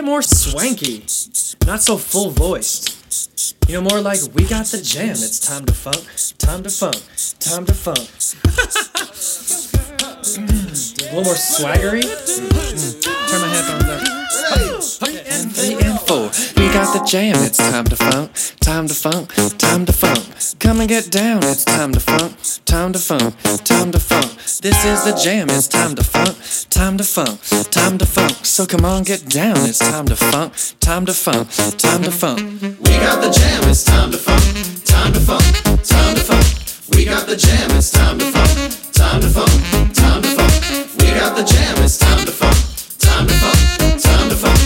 More swanky, not so full voiced, you know, more like we got the jam, it's time to funk, time to funk, time to funk. A little more swaggery. Turn my headphones up. And 3 and 4, we got the jam, it's time to funk, time to funk, time to funk. Come and get down, it's time to funk, time to funk, time to funk. This is the jam, it's time to funk, time to funk, time to funk. So come on, get down, it's time to funk, time to funk, time to funk. We got the jam, it's time to funk, time to funk, time to funk. We got the jam, it's time to funk, time to funk, time to funk. We got the jam, it's time to funk, time to funk, time to funk.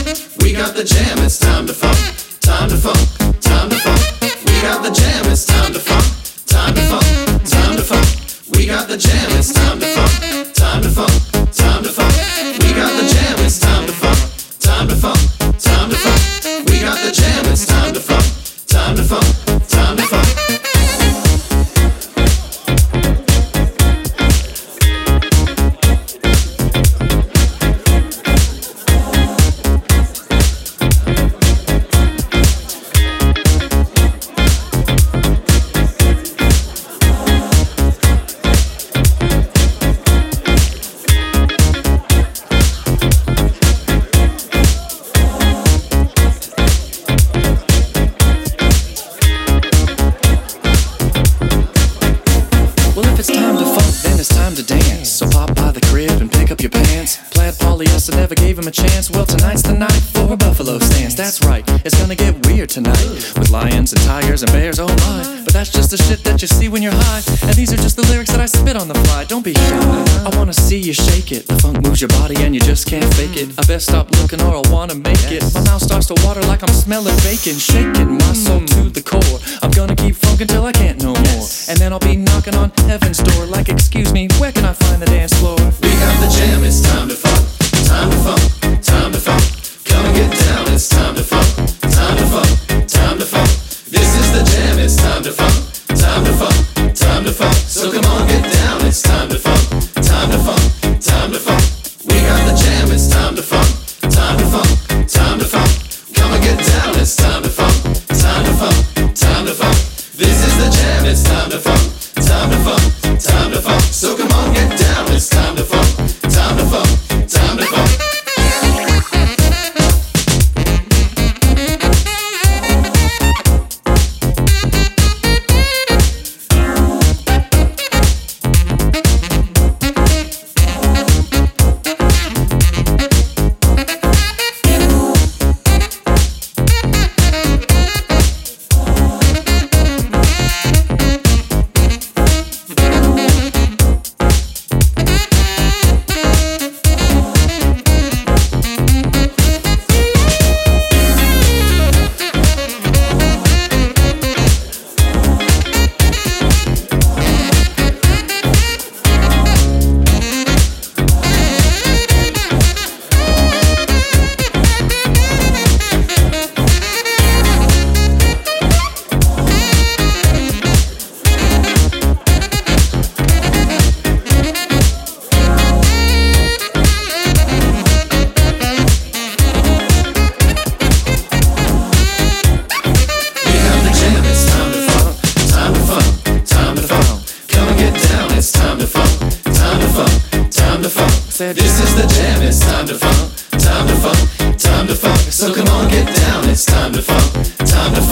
We got the jam, it's time to funk, time to funk, time to funk. We got the jam, it's time to funk, time to funk, time to funk. We got the jam, it's time to funk, time to funk, time to funk. We got the jam, it's time to funk, time to funk, time to funk. We got the jam, it's time to funk, time to funk, time to funk. I never gave him a chance. Well, tonight's the night for a buffalo stance. That's right, it's gonna get weird tonight with lions and tigers and bears, oh my. But that's just the shit that you see when you're high. And these are just the lyrics that I spit on the fly. Don't be shy, I wanna see you shake it. The funk moves your body and you just can't fake it. I best stop looking or I'll wanna make it. My mouth starts to water like I'm smelling bacon. Shaking my soul to the core, I'm gonna keep funkin' till I can't no more. And then I'll be knocking on heaven's door like, excuse me, where can I find the dance floor? We got the jam, it's time to funk, time to funk, time to funk. Come and get down, it's time to funk, time to funk, time to funk. This is the jam, it's time to funk, time to funk, time to funk. So come on, get down, it's time to funk, time to funk, time to funk. We got the jam, it's time to funk, time to funk, time to funk. Come and get down, it's time to funk, time to funk, time to funk. This is the jam, it's time to funk, time to funk, time to funk. So come on, get down, it's time to funk, time to funk. This is the jam, it's time to funk, time to funk, time to funk. So come on, get down, it's time to funk, time to funk.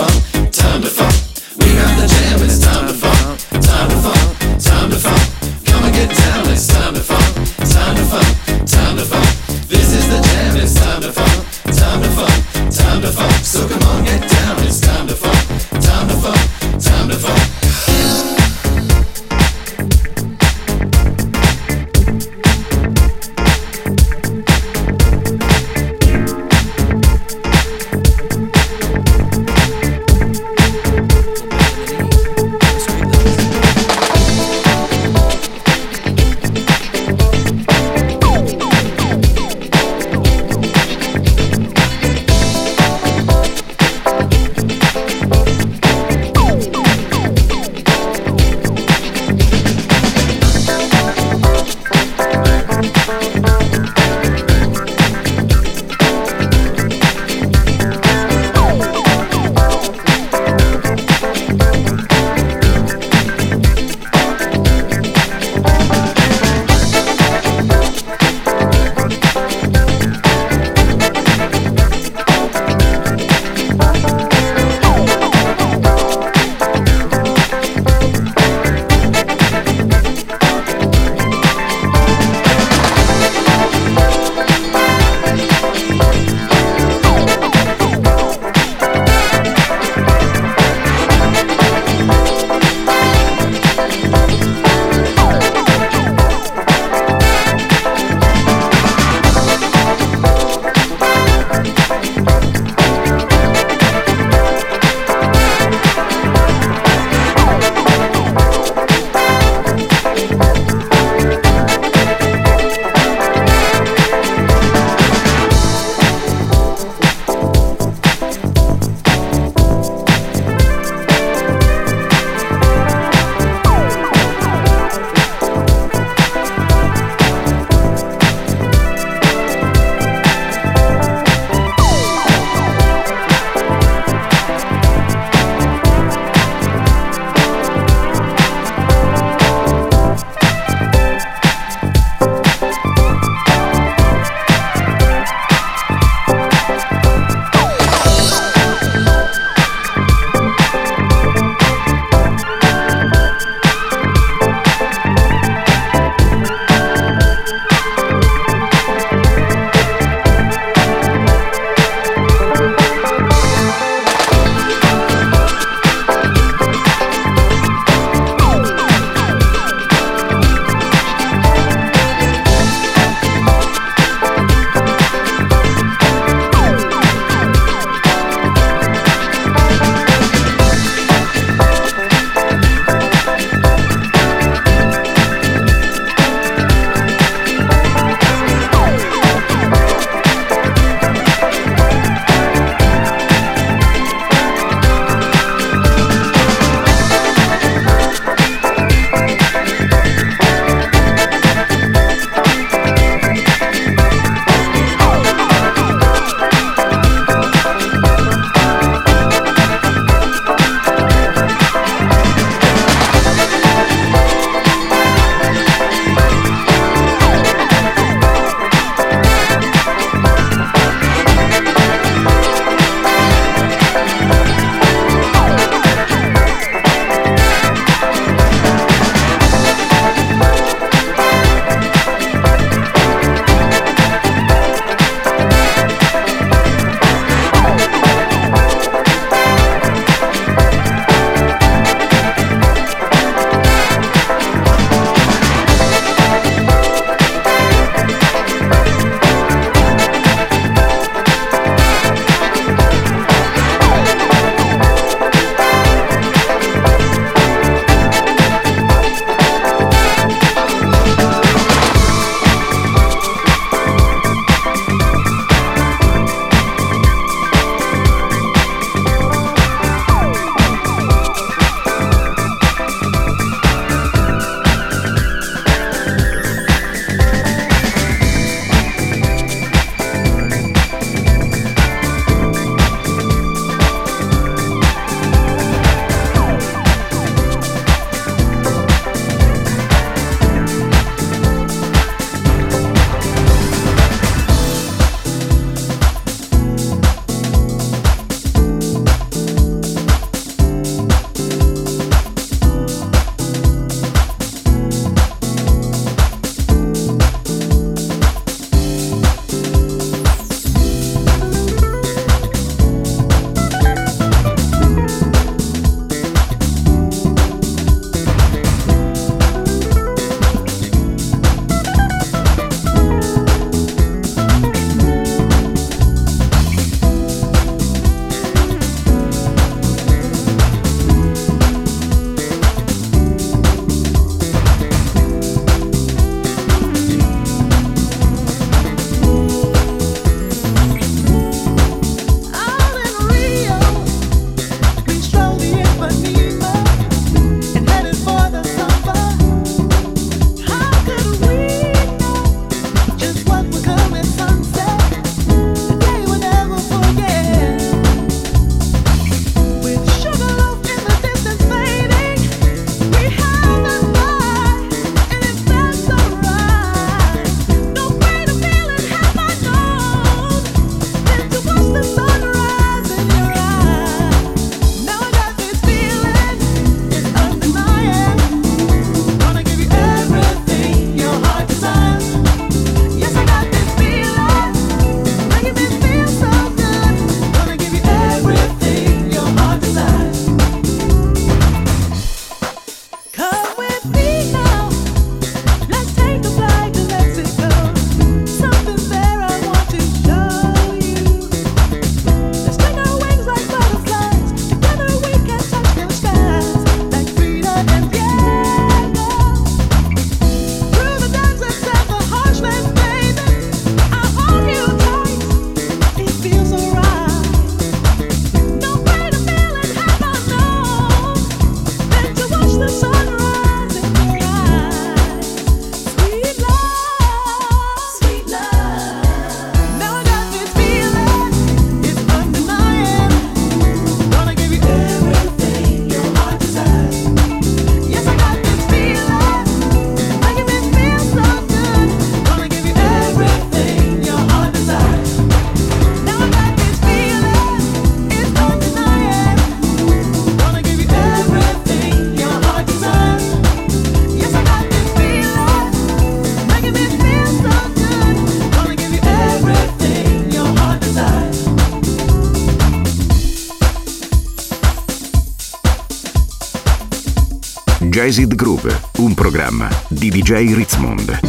Jazzed Groove, un programma di DJ Ritzmond.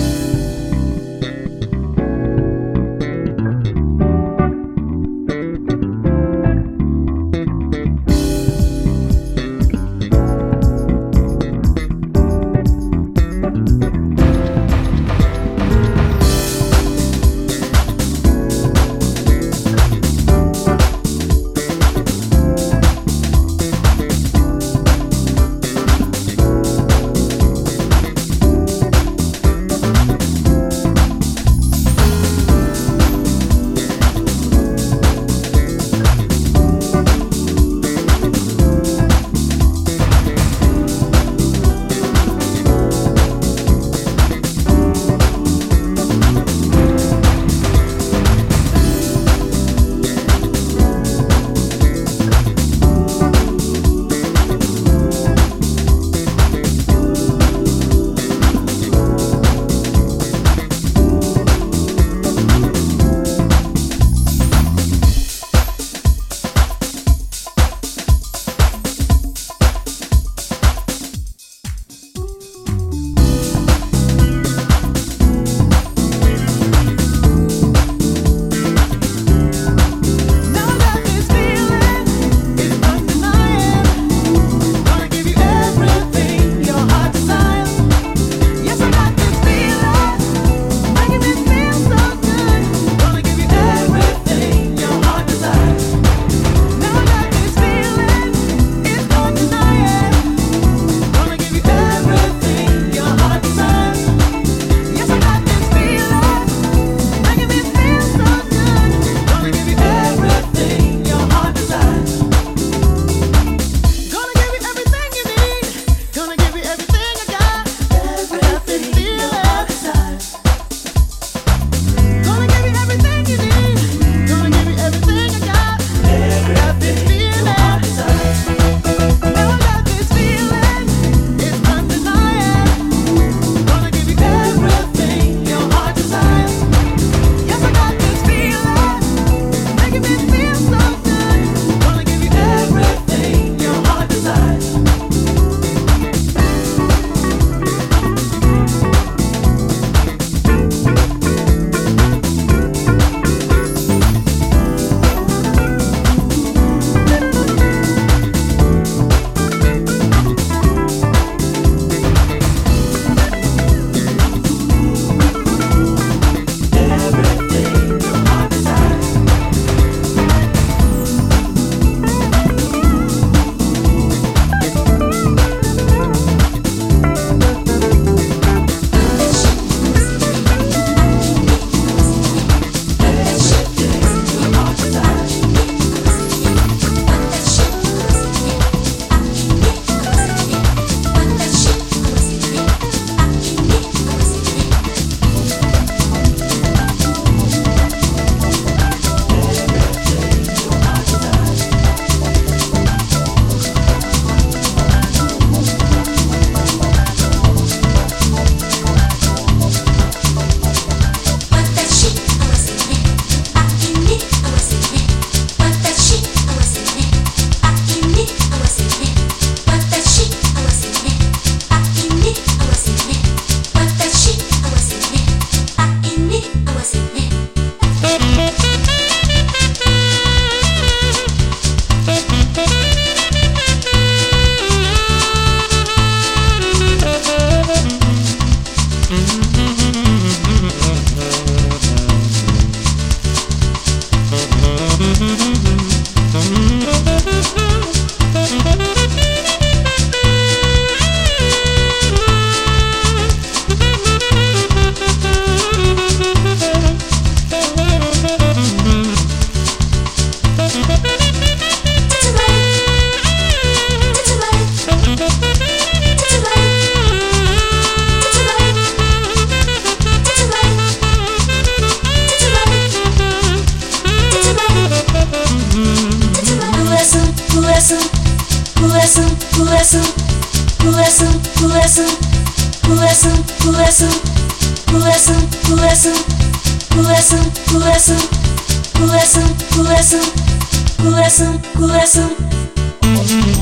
Coração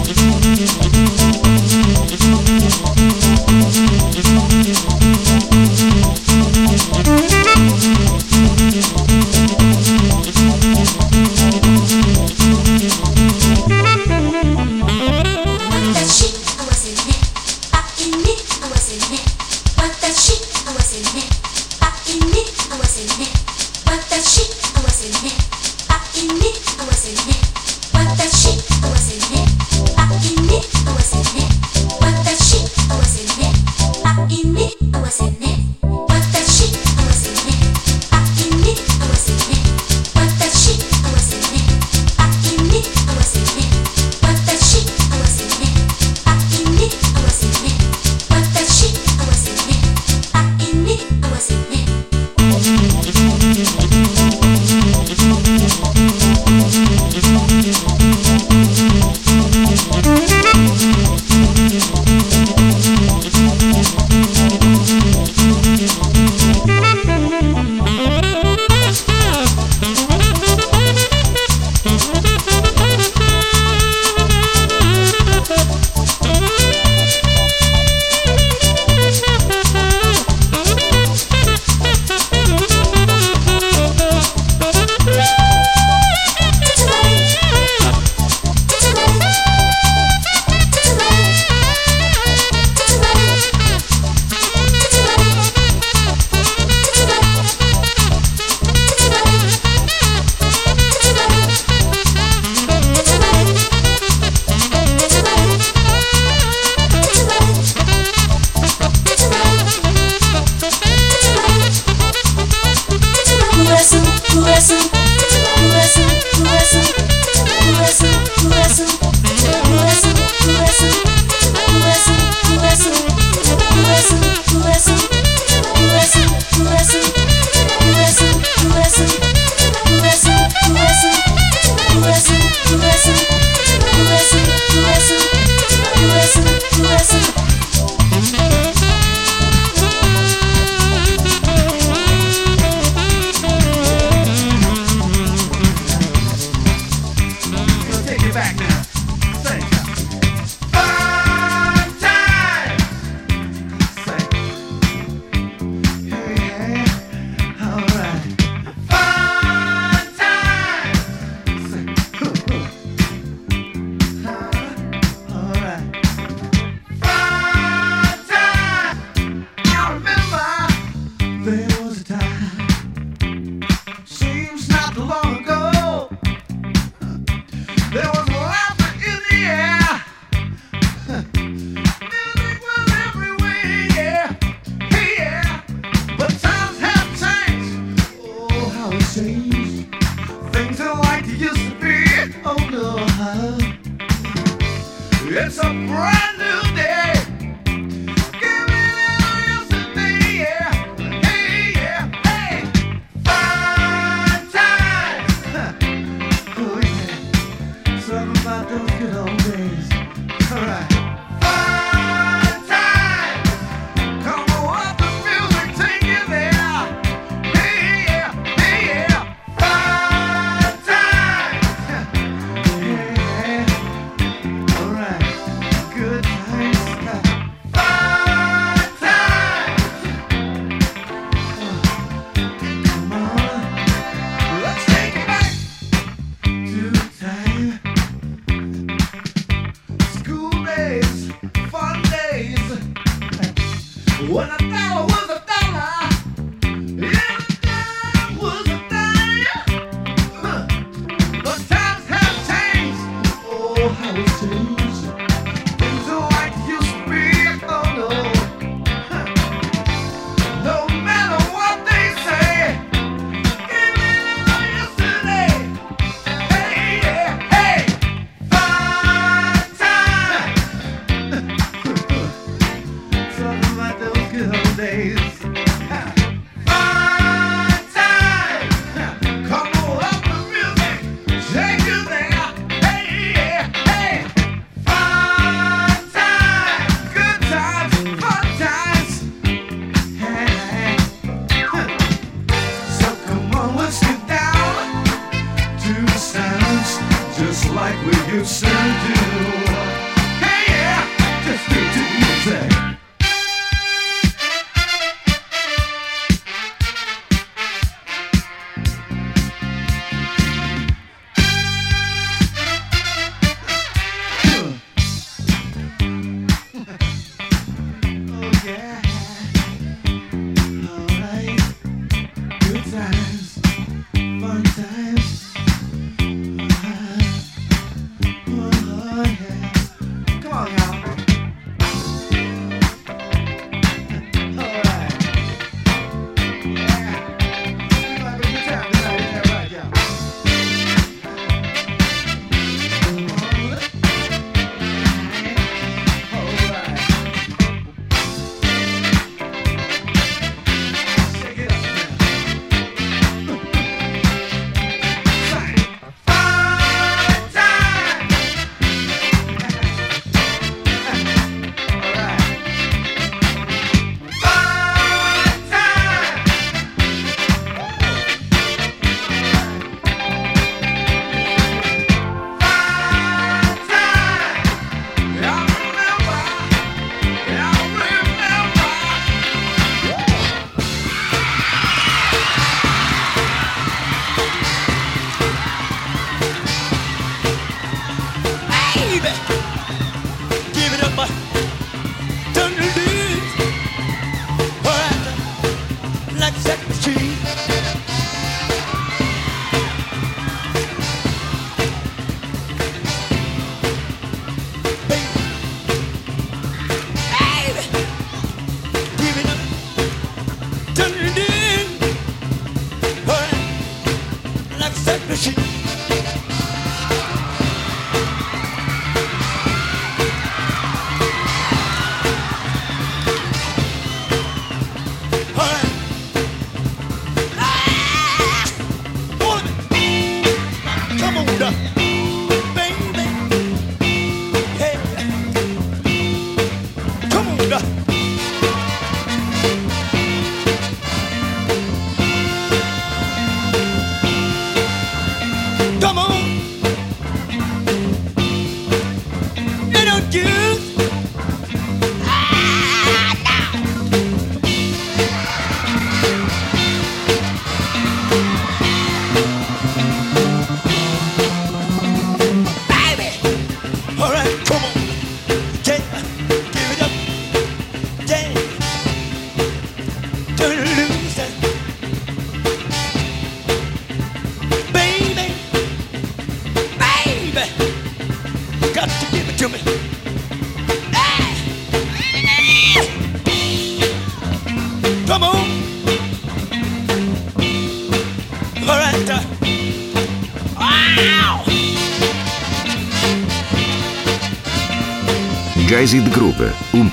Jazzid Groove, un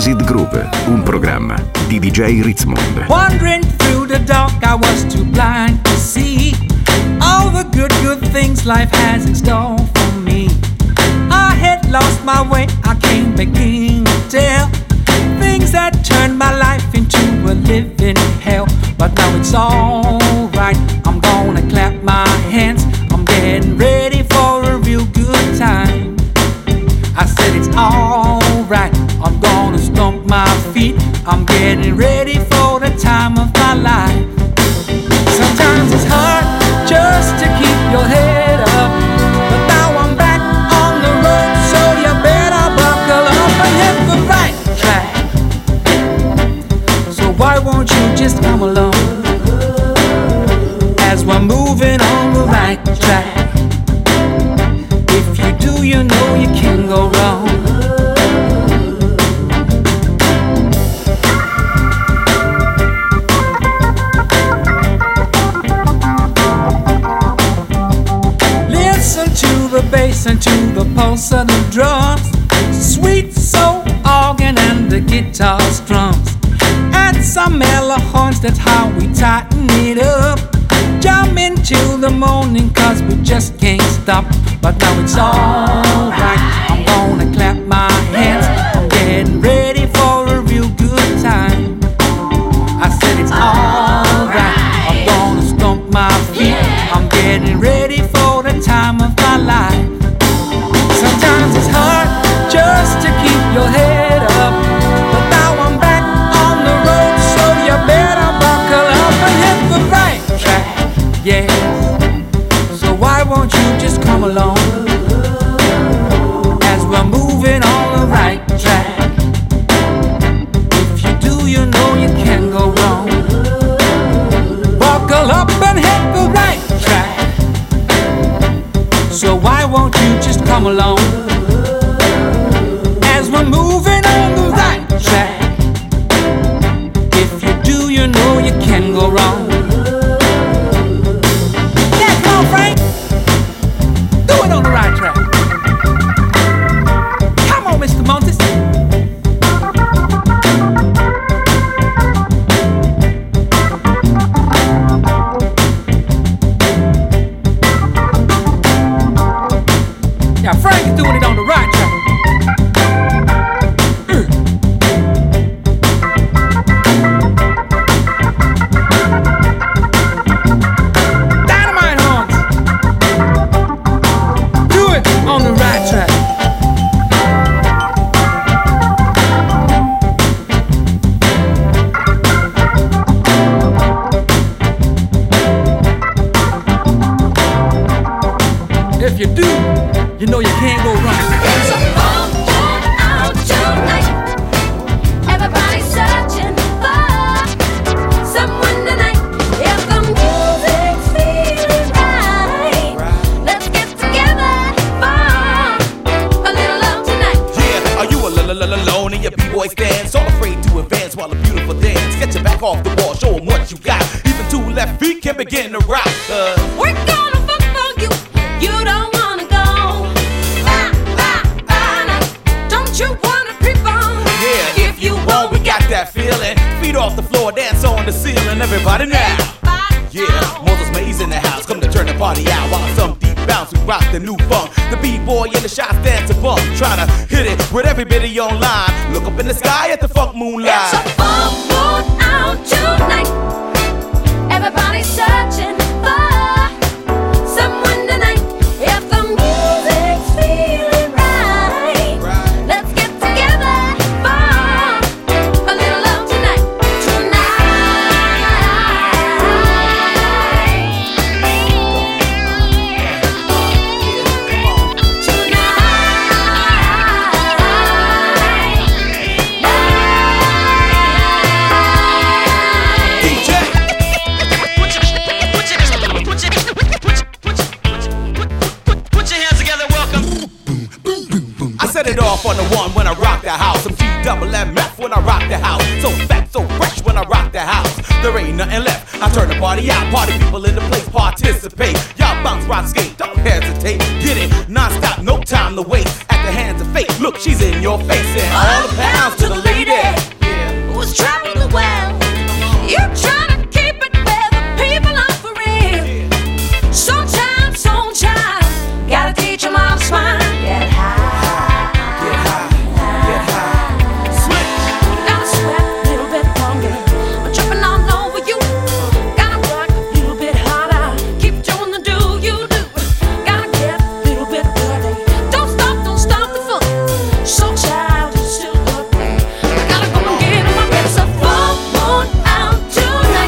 Acid Group, un programma di DJ Ritzmond. Wandering through the dark, I was too blind to see all the good things life has in store for me. I had lost my way, I can't begin to tell things that turned my life into a living hell. But now it's alright, I'm gonna clap my hands, I'm getting ready for a real good time. I said it's alright, I'm gonna stomp my feet, I'm getting ready for the time of my life. Sometimes it's hard just to keep your head up, but now I'm back on the road, so you better buckle up and hit the right track. So why won't you just come along, as we're moving on the right track. If you do, you know you can go wrong. Listen to the bass and to the pulse of the drums, sweet soul organ and the guitar strums, add some mellow horns, that's how we tighten it up. Jump into the morning, cause we just can't stop. But now it's alright, I'm gonna clap my hands, I'm getting ready for a real good time. I said it's alright, I'm gonna stomp my feet, I'm getting ready for the time of my life. Sometimes it's hard just to keep your head up, but now I'm back on the road, so you better buckle up and hit the right track, yeah. So why won't you just come along, as we're moving on the right track. If you do, you know you can go wrong. Buckle up and hit the right track. So why won't you just come along, as we're moving on the right track. If you do, you know you can go wrong. Participate, y'all bounce, rock, skate, don't hesitate, get it, non-stop, no time to waste, at the hands of fate. fake. Look, she's in your face. And all the pounds to the lady who's traveling well. You're trying to keep it where the people are for real. Sometime, gotta teach your mom to smile. Get high, get high, get high. Switch. Gotta sweat a little bit longer. I'm tripping all over you. Gotta work a little bit harder. Keep doing the do you do. Gotta get a little bit dirty. Don't stop the fun. So childish, still ugly. I gotta go and get in my bed. So phone out tonight.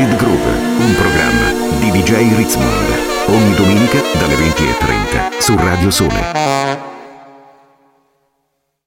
Acid Group, un programma di DJ Ritzmond, ogni domenica dalle 20:30 su Radio Sole.